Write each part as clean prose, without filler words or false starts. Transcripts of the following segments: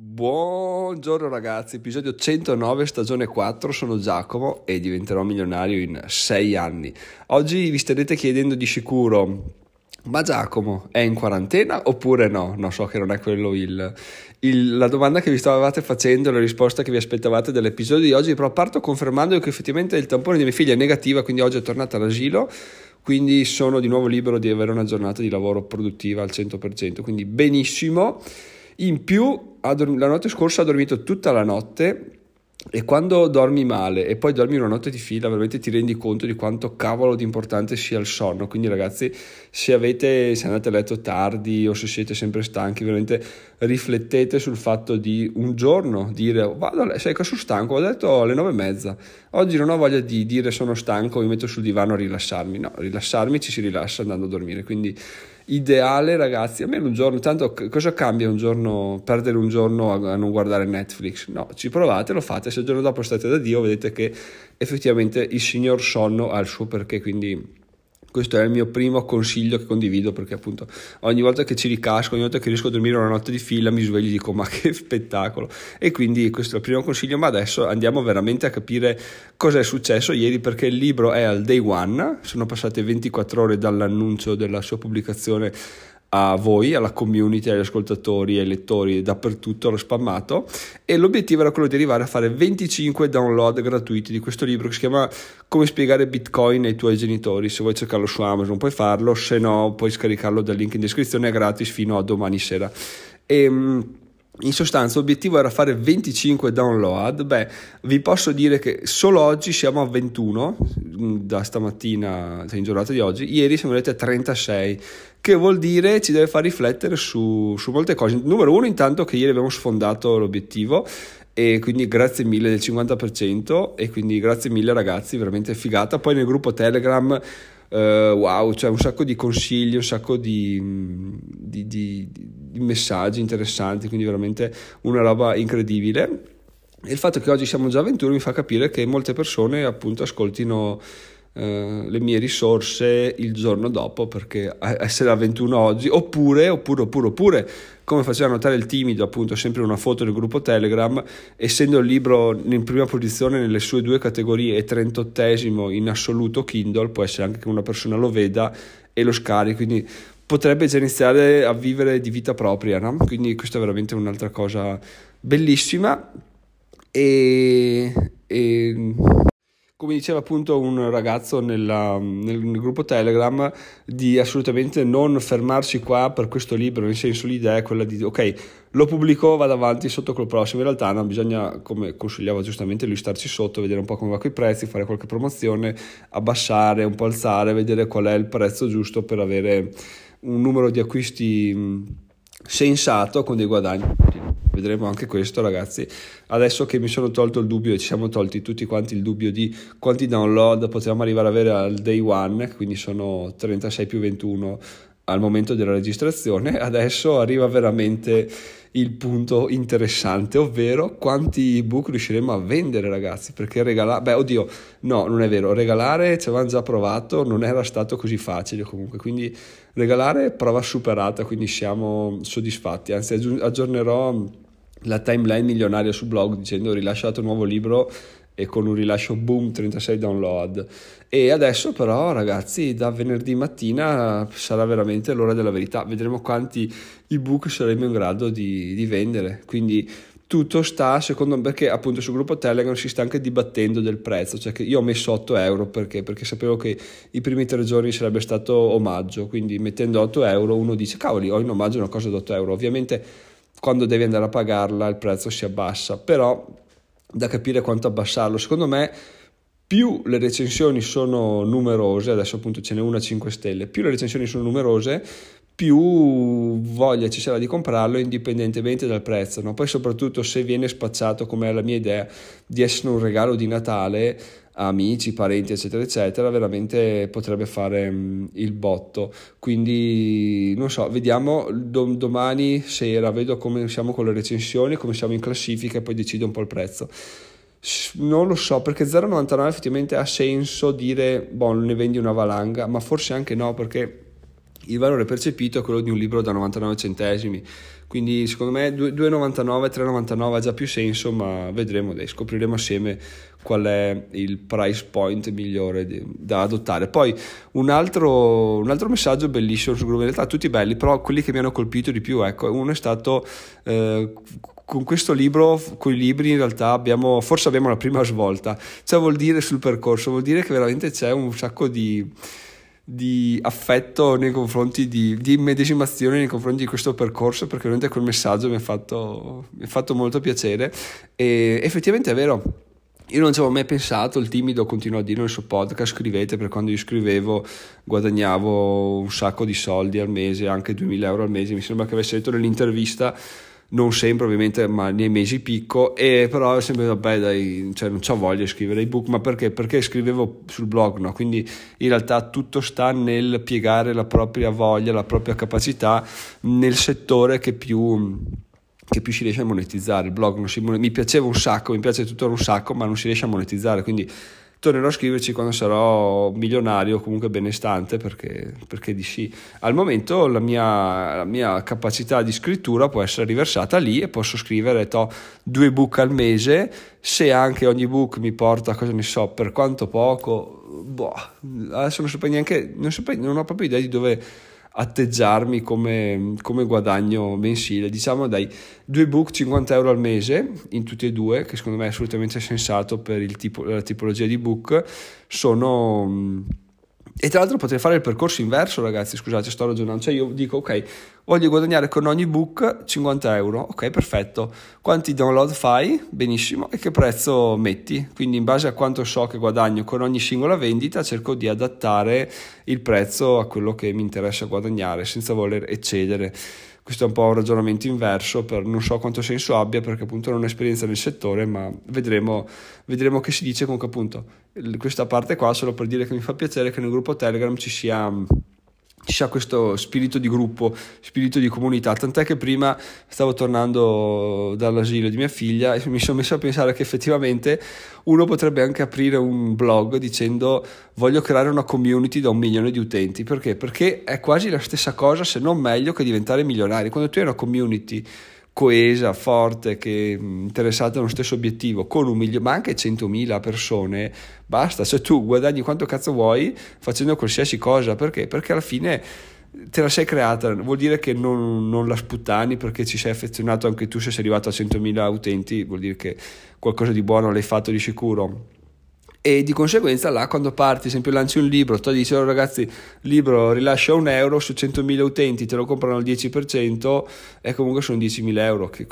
Buongiorno ragazzi, episodio 109, stagione 4, sono Giacomo e diventerò milionario in 6 anni. Oggi vi starete chiedendo di sicuro, ma Giacomo è in quarantena oppure no? No, so che non è quello la domanda che vi stavate facendo, la risposta che vi aspettavate dell'episodio di oggi, però parto confermando che effettivamente il tampone di mia figlia è negativa, quindi oggi è tornata all'asilo. Quindi sono di nuovo libero di avere una giornata di lavoro produttiva al 100%, quindi benissimo. In più, la notte scorsa ho dormito tutta la notte e quando dormi male e poi dormi una notte di fila veramente ti rendi conto di quanto cavolo di importante sia il sonno. Quindi ragazzi, se andate a letto tardi o se siete sempre stanchi, veramente riflettete sul fatto di un giorno dire sai che sono stanco, ho detto alle 9:30, oggi non ho voglia di dire sono stanco, mi metto sul divano a rilassarmi. No, rilassarmi ci si rilassa andando a dormire, quindi ideale ragazzi. A me un giorno, tanto cosa cambia un giorno, perdere un giorno a non guardare Netflix? No, ci provate, lo fate, se il giorno dopo state da Dio vedete che effettivamente il signor sonno ha il suo perché, quindi questo è il mio primo consiglio che condivido, perché appunto ogni volta che ci ricasco, ogni volta che riesco a dormire una notte di fila mi sveglio e dico ma che spettacolo, e quindi questo è il primo consiglio. Ma adesso andiamo veramente a capire cosa è successo ieri, perché il libro è al day one, sono passate 24 ore dall'annuncio della sua pubblicazione a voi, alla community, agli ascoltatori, ai lettori, dappertutto l'ho spammato, e l'obiettivo era quello di arrivare a fare 25 download gratuiti di questo libro che si chiama Come spiegare Bitcoin ai tuoi genitori. Se vuoi cercarlo su Amazon puoi farlo, se no puoi scaricarlo dal link in descrizione, è gratis fino a domani sera. In sostanza l'obiettivo era fare 25 download, vi posso dire che solo oggi siamo a 21, da stamattina, in giornata di oggi, ieri siamo andati a 36, che vuol dire ci deve far riflettere su molte cose. Numero uno, intanto che ieri abbiamo sfondato l'obiettivo, e quindi grazie mille del 50%, e quindi grazie mille ragazzi, veramente figata. Poi nel gruppo Telegram c'è un sacco di consigli, un sacco di messaggi interessanti, quindi veramente una roba incredibile. E il fatto che oggi siamo già a 21 mi fa capire che molte persone appunto ascoltino le mie risorse il giorno dopo, perché essere a 21 oggi oppure come faceva notare il timido, appunto sempre una foto del gruppo Telegram, essendo il libro in prima posizione nelle sue due categorie e 38esimo in assoluto Kindle, può essere anche che una persona lo veda e lo scarichi, quindi potrebbe già iniziare a vivere di vita propria, no? Quindi questa è veramente un'altra cosa bellissima. E come diceva appunto un ragazzo nel gruppo Telegram, di assolutamente non fermarsi qua per questo libro, nel senso l'idea è quella di ok, lo pubblico, vado avanti sotto col prossimo, in realtà no, bisogna, come consigliava giustamente lui, starci sotto, vedere un po' come va coi prezzi, fare qualche promozione, abbassare, un po' alzare, vedere qual è il prezzo giusto per avere un numero di acquisti sensato con dei guadagni. Vedremo anche questo ragazzi, adesso che mi sono tolto il dubbio e ci siamo tolti tutti quanti il dubbio di quanti download potevamo arrivare ad avere al day one, quindi sono 36 più 21 al momento della registrazione. Adesso arriva veramente il punto interessante, ovvero quanti ebook riusciremo a vendere ragazzi, perché regalare ci avevamo già provato, non era stato così facile comunque, quindi regalare prova superata, quindi siamo soddisfatti, anzi aggiornerò la timeline milionaria sul blog dicendo ho rilasciato un nuovo libro e con un rilascio boom 36 download. E adesso però ragazzi da venerdì mattina sarà veramente l'ora della verità, vedremo quanti ebook saremo in grado di vendere, quindi tutto sta, secondo me, perché appunto sul gruppo Telegram si sta anche dibattendo del prezzo, cioè che io ho messo 8 euro perché sapevo che i primi 3 giorni sarebbe stato omaggio, quindi mettendo 8 euro uno dice cavoli, ho in omaggio una cosa da 8 euro, ovviamente quando devi andare a pagarla il prezzo si abbassa, però da capire quanto abbassarlo. Secondo me più le recensioni sono numerose, adesso appunto ce n'è una 5 stelle, più le recensioni sono numerose più voglia ci sarà di comprarlo indipendentemente dal prezzo, no? Poi soprattutto se viene spacciato, come è la mia idea, di essere un regalo di Natale a amici, parenti eccetera eccetera, veramente potrebbe fare il botto, quindi non so, vediamo domani sera, vedo come siamo con le recensioni, come siamo in classifica e poi decido un po' il prezzo. Non lo so, perché 0,99 effettivamente ha senso dire ne vendi una valanga, ma forse anche no, perché il valore percepito è quello di un libro da 99 centesimi, quindi secondo me 2,99, 3,99 ha già più senso, ma vedremo, dai, scopriremo assieme qual è il price point migliore da adottare. Poi un altro messaggio bellissimo sul gruppo, in realtà tutti belli, però quelli che mi hanno colpito di più, ecco, uno è stato con questo libro, con i libri in realtà abbiamo la prima svolta, cioè vuol dire sul percorso, vuol dire che veramente c'è un sacco di affetto nei confronti di immedesimazione nei confronti di questo percorso, perché veramente quel messaggio mi ha fatto molto piacere, e effettivamente è vero. Io non ci avevo mai pensato, il timido continua a dire nel suo podcast, scrivete, perché quando io scrivevo guadagnavo un sacco di soldi al mese, anche 2.000 euro al mese, mi sembra che avesse detto nell'intervista, non sempre ovviamente, ma nei mesi picco, e però è sempre, vabbè dai, cioè non c'ho voglia di scrivere ebook, ma perché? Perché scrivevo sul blog, no? Quindi in realtà tutto sta nel piegare la propria voglia, la propria capacità nel settore che più si riesce a monetizzare. Il blog non si mi piaceva un sacco, mi piace tuttora un sacco, ma non si riesce a monetizzare, quindi tornerò a scriverci quando sarò milionario o comunque benestante, perché di sì. Al momento la mia capacità di scrittura può essere riversata lì e posso scrivere 2 book al mese, se anche ogni book mi porta, cosa ne so, per quanto poco, adesso non ho proprio idea di dove atteggiarmi come guadagno mensile, diciamo dai 2 book 50 euro al mese in tutti e due, che secondo me è assolutamente sensato per la tipologia di book sono. E tra l'altro potrei fare il percorso inverso, ragazzi, scusate, sto ragionando, cioè io dico ok, voglio guadagnare con ogni book 50 euro, ok, perfetto, quanti download fai? Benissimo, e che prezzo metti? Quindi in base a quanto so che guadagno con ogni singola vendita cerco di adattare il prezzo a quello che mi interessa guadagnare senza voler eccedere. Questo è un po' un ragionamento inverso, non so quanto senso abbia, perché appunto non ho esperienza nel settore, ma vedremo che si dice. Comunque appunto questa parte qua solo per dire che mi fa piacere che nel gruppo Telegram ci sia questo spirito di gruppo, spirito di comunità, tant'è che prima stavo tornando dall'asilo di mia figlia e mi sono messo a pensare che effettivamente uno potrebbe anche aprire un blog dicendo voglio creare una community da 1 milione di utenti, perché? Perché è quasi la stessa cosa, se non meglio, che diventare milionari. Quando tu hai una community coesa, forte, che interessata allo stesso obiettivo, con 1 milione, ma anche 100.000 persone, basta, cioè tu guadagni quanto cazzo vuoi facendo qualsiasi cosa, perché? Perché alla fine te la sei creata, vuol dire che non la sputtani perché ci sei affezionato anche tu, se sei arrivato a 100.000 utenti, vuol dire che qualcosa di buono l'hai fatto di sicuro. E di conseguenza là, quando parti, ad esempio lanci un libro, tu dici, oh, ragazzi, libro rilascia 1 euro, su 100.000 utenti te lo comprano il 10% e comunque sono 10.000 euro che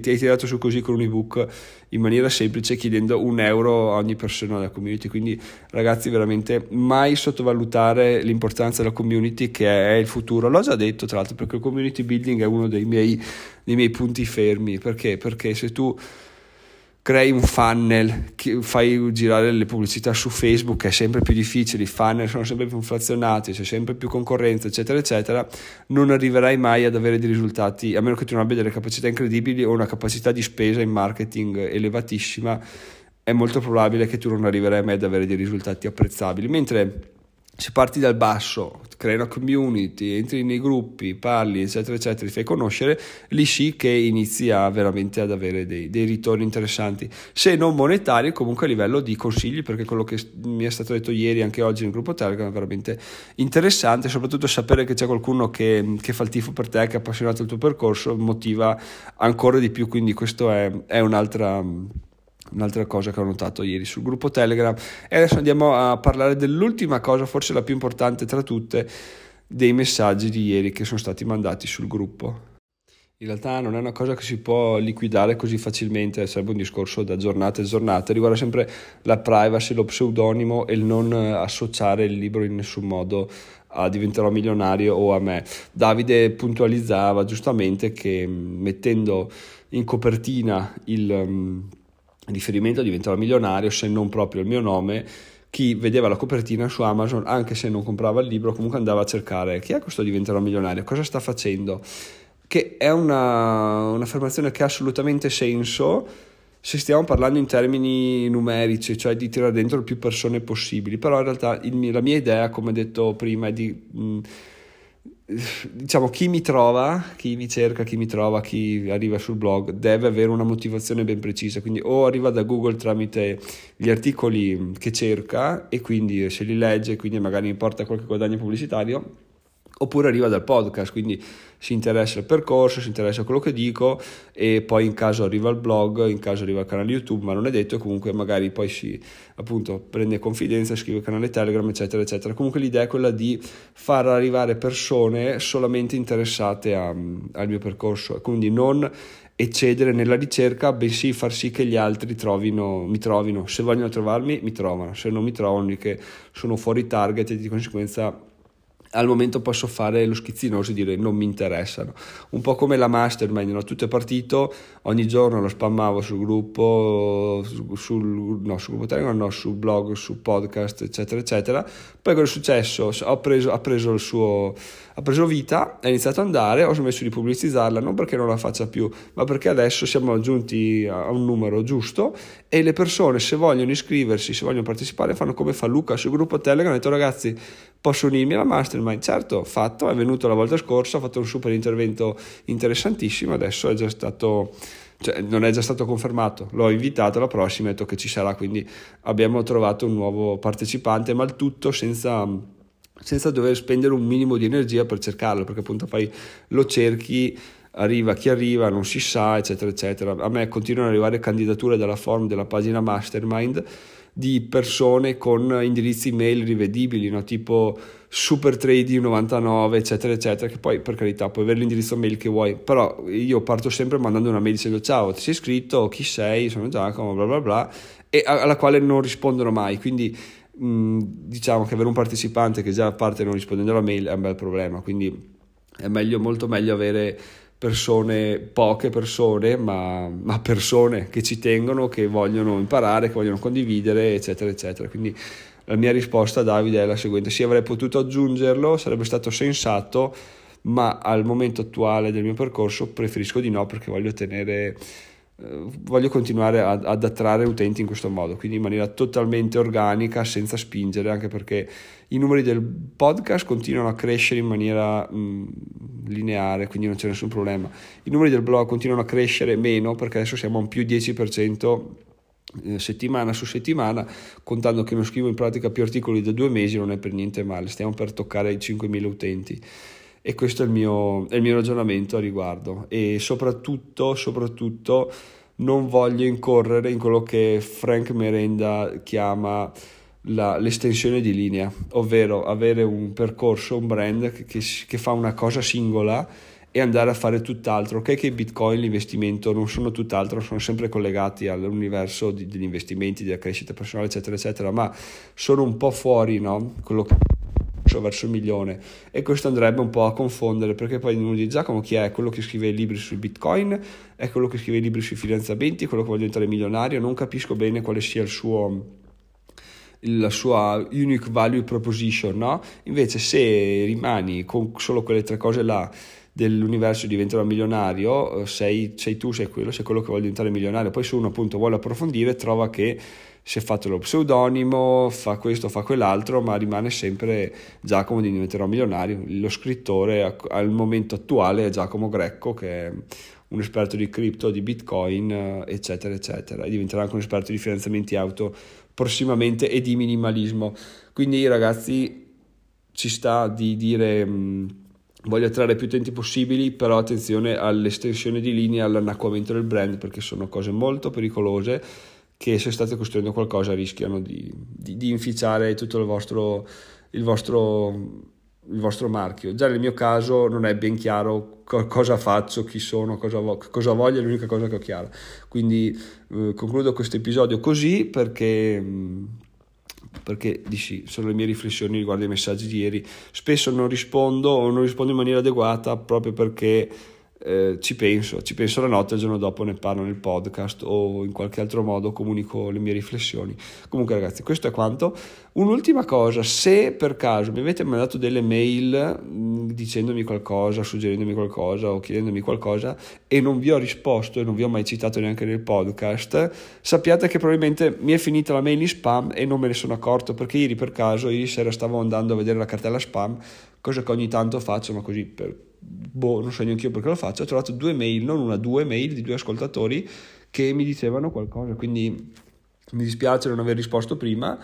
ti hai tirato su così con un ebook in maniera semplice, chiedendo 1 euro a ogni persona della community. Quindi ragazzi, veramente mai sottovalutare l'importanza della community, che è il futuro, l'ho già detto tra l'altro, perché il community building è uno dei miei punti fermi, perché se tu crei un funnel, fai girare le pubblicità su Facebook, che è sempre più difficile, i funnel sono sempre più inflazionati, c'è sempre più concorrenza, eccetera eccetera, non arriverai mai ad avere dei risultati, a meno che tu non abbia delle capacità incredibili o una capacità di spesa in marketing elevatissima, è molto probabile che tu non arriverai mai ad avere dei risultati apprezzabili. Mentre se parti dal basso, crei una community, entri nei gruppi, parli, eccetera eccetera, li fai conoscere, lì sì che inizi veramente ad avere dei ritorni interessanti, se non monetari, comunque a livello di consigli, perché quello che mi è stato detto ieri, anche oggi nel gruppo Telegram, è veramente interessante, soprattutto sapere che c'è qualcuno che fa il tifo per te, che è appassionato del tuo percorso, motiva ancora di più, quindi questo è un'altra cosa che ho notato ieri sul gruppo Telegram. E adesso andiamo a parlare dell'ultima cosa, forse la più importante tra tutte, dei messaggi di ieri che sono stati mandati sul gruppo. In realtà non è una cosa che si può liquidare così facilmente, sarebbe un discorso da giornate a giornate, riguarda sempre la privacy, lo pseudonimo e il non associare il libro in nessun modo a Diventerò Milionario o a me. Davide puntualizzava giustamente che mettendo in copertina il riferimento a Diventerò Milionario, se non proprio il mio nome, chi vedeva la copertina su Amazon, anche se non comprava il libro, comunque andava a cercare chi è questo Diventerò Milionario, cosa sta facendo, che è un'affermazione che ha assolutamente senso se stiamo parlando in termini numerici, cioè di tirare dentro le più persone possibili, però in realtà la mia idea, come detto prima, è di diciamo, chi mi trova, chi mi cerca, chi mi trova, chi arriva sul blog deve avere una motivazione ben precisa, quindi o arriva da Google tramite gli articoli che cerca e quindi se li legge, quindi magari importa qualche guadagno pubblicitario, oppure arriva dal podcast, quindi si interessa al percorso, si interessa a quello che dico e poi in caso arriva al blog, in caso arriva al canale YouTube, ma non è detto, comunque magari poi si appunto prende confidenza, scrive il canale Telegram eccetera eccetera. Comunque l'idea è quella di far arrivare persone solamente interessate al mio percorso, quindi non eccedere nella ricerca, bensì far sì che gli altri mi trovino, se vogliono trovarmi mi trovano, se non mi trovano che sono fuori target e di conseguenza al momento posso fare lo schizzinoso e dire non mi interessano, un po' come la mastermind, no? Tutto è partito, ogni giorno lo spammavo sul gruppo, sul blog, su podcast eccetera eccetera, poi cosa è successo? Ha preso vita, è iniziato ad andare, ho smesso di pubblicizzarla, non perché non la faccia più, ma perché adesso siamo giunti a un numero giusto e le persone, se vogliono iscriversi, se vogliono partecipare, fanno come fa Luca sul gruppo Telegram, ha detto ragazzi posso unirmi alla mastermind? Certo, fatto, è venuto la volta scorsa, ha fatto un super intervento interessantissimo, adesso è già stato, cioè non è già stato confermato, l'ho invitato alla prossima e ho detto che ci sarà, quindi abbiamo trovato un nuovo partecipante, ma il tutto senza dover spendere un minimo di energia per cercarlo, perché appunto poi lo cerchi, arriva chi arriva, non si sa eccetera eccetera. A me continuano ad arrivare candidature dalla form della pagina mastermind di persone con indirizzi email rivedibili, no? Tipo supertradi99 eccetera eccetera, che poi per carità puoi avere l'indirizzo mail che vuoi, però io parto sempre mandando una mail dicendo ciao ti sei iscritto, chi sei, sono Giacomo bla bla bla, e alla quale non rispondono mai, quindi diciamo che avere un partecipante che già parte non rispondendo alla mail è un bel problema, quindi è meglio, molto meglio avere persone, poche persone, ma persone che ci tengono, che vogliono imparare, che vogliono condividere eccetera eccetera. Quindi la mia risposta a Davide è la seguente: sì, avrei potuto aggiungerlo, sarebbe stato sensato, ma al momento attuale del mio percorso preferisco di no, perché voglio continuare ad attrarre utenti in questo modo, quindi in maniera totalmente organica, senza spingere, anche perché i numeri del podcast continuano a crescere in maniera lineare, quindi non c'è nessun problema. I numeri del blog continuano a crescere meno, perché adesso siamo a un più 10% settimana su settimana, contando che non scrivo in pratica più articoli da 2 mesi, non è per niente male, stiamo per toccare i 5.000 utenti. E questo è il mio ragionamento a riguardo, e soprattutto non voglio incorrere in quello che Frank Merenda chiama l'estensione di linea, ovvero avere un percorso, un brand che fa una cosa singola e andare a fare tutt'altro. Ok, che Bitcoin, l'investimento non sono tutt'altro, sono sempre collegati all'universo degli investimenti, della crescita personale eccetera eccetera, ma sono un po' fuori, no? Quello che verso 1 milione, e questo andrebbe un po' a confondere, perché poi uno dice Giacomo chi è? Quello che scrive i libri sui Bitcoin, è quello che scrive i libri sui finanziamenti, quello che vuole diventare milionario. Non capisco bene quale sia la sua unique value proposition, no? Invece se rimani con solo quelle 3 cose là dell'universo diventerò milionario, sei quello che vuole diventare milionario, poi se uno appunto vuole approfondire trova che si è fatto lo pseudonimo, fa questo, fa quell'altro, ma rimane sempre Giacomo di diventerò milionario. Lo scrittore al momento attuale è Giacomo Greco, che è un esperto di cripto, di Bitcoin eccetera eccetera, e diventerà anche un esperto di finanziamenti auto prossimamente e di minimalismo. Quindi ragazzi, ci sta di dire voglio attrarre più utenti possibili, però attenzione all'estensione di linea, all'annacquamento del brand, perché sono cose molto pericolose che, se state costruendo qualcosa, rischiano di inficiare tutto il vostro marchio. Già nel mio caso non è ben chiaro cosa faccio, chi sono, cosa voglio, è l'unica cosa che ho chiara. Quindi concludo questo episodio così, perché sono le mie riflessioni riguardo ai messaggi di ieri. Spesso non rispondo in maniera adeguata, proprio perché Ci penso la notte, il giorno dopo ne parlo nel podcast o in qualche altro modo comunico le mie riflessioni. Comunque ragazzi, questo è quanto. Un'ultima cosa: se per caso mi avete mandato delle mail dicendomi qualcosa, suggerendomi qualcosa o chiedendomi qualcosa e non vi ho risposto e non vi ho mai citato neanche nel podcast, sappiate che probabilmente mi è finita la mail in spam e non me ne sono accorto, perché ieri sera stavo andando a vedere la cartella spam, cosa che ogni tanto faccio, ma così per non so neanche io perché lo faccio. Ho trovato due mail, non una, due mail di due ascoltatori che mi dicevano qualcosa, quindi mi dispiace non aver risposto prima,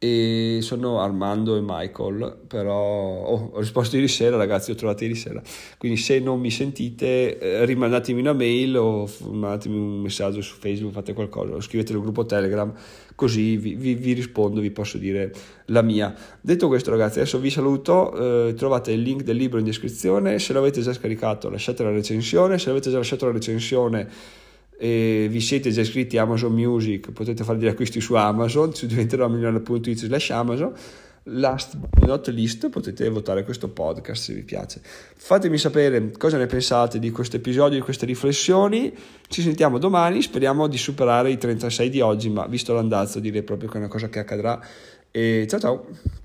e sono Armando e Michael, però ho risposto ieri sera ragazzi, ho trovato ieri sera, quindi se non mi sentite rimandatemi una mail o mandatemi un messaggio su Facebook, fate qualcosa o scrivete nel gruppo Telegram, così vi rispondo, vi posso dire la mia. Detto questo ragazzi, adesso vi saluto, trovate il link del libro in descrizione, se l'avete già scaricato lasciate la recensione, se l'avete già lasciato la recensione e vi siete già iscritti a Amazon Music, potete fare degli acquisti su Amazon, su diventeroilmigliore.it/Amazon. Last but not least, potete votare questo podcast se vi piace. Fatemi sapere cosa ne pensate di questo episodio, di queste riflessioni. Ci sentiamo domani, speriamo di superare i 36 di oggi, ma visto l'andazzo direi proprio che è una cosa che accadrà. E ciao ciao!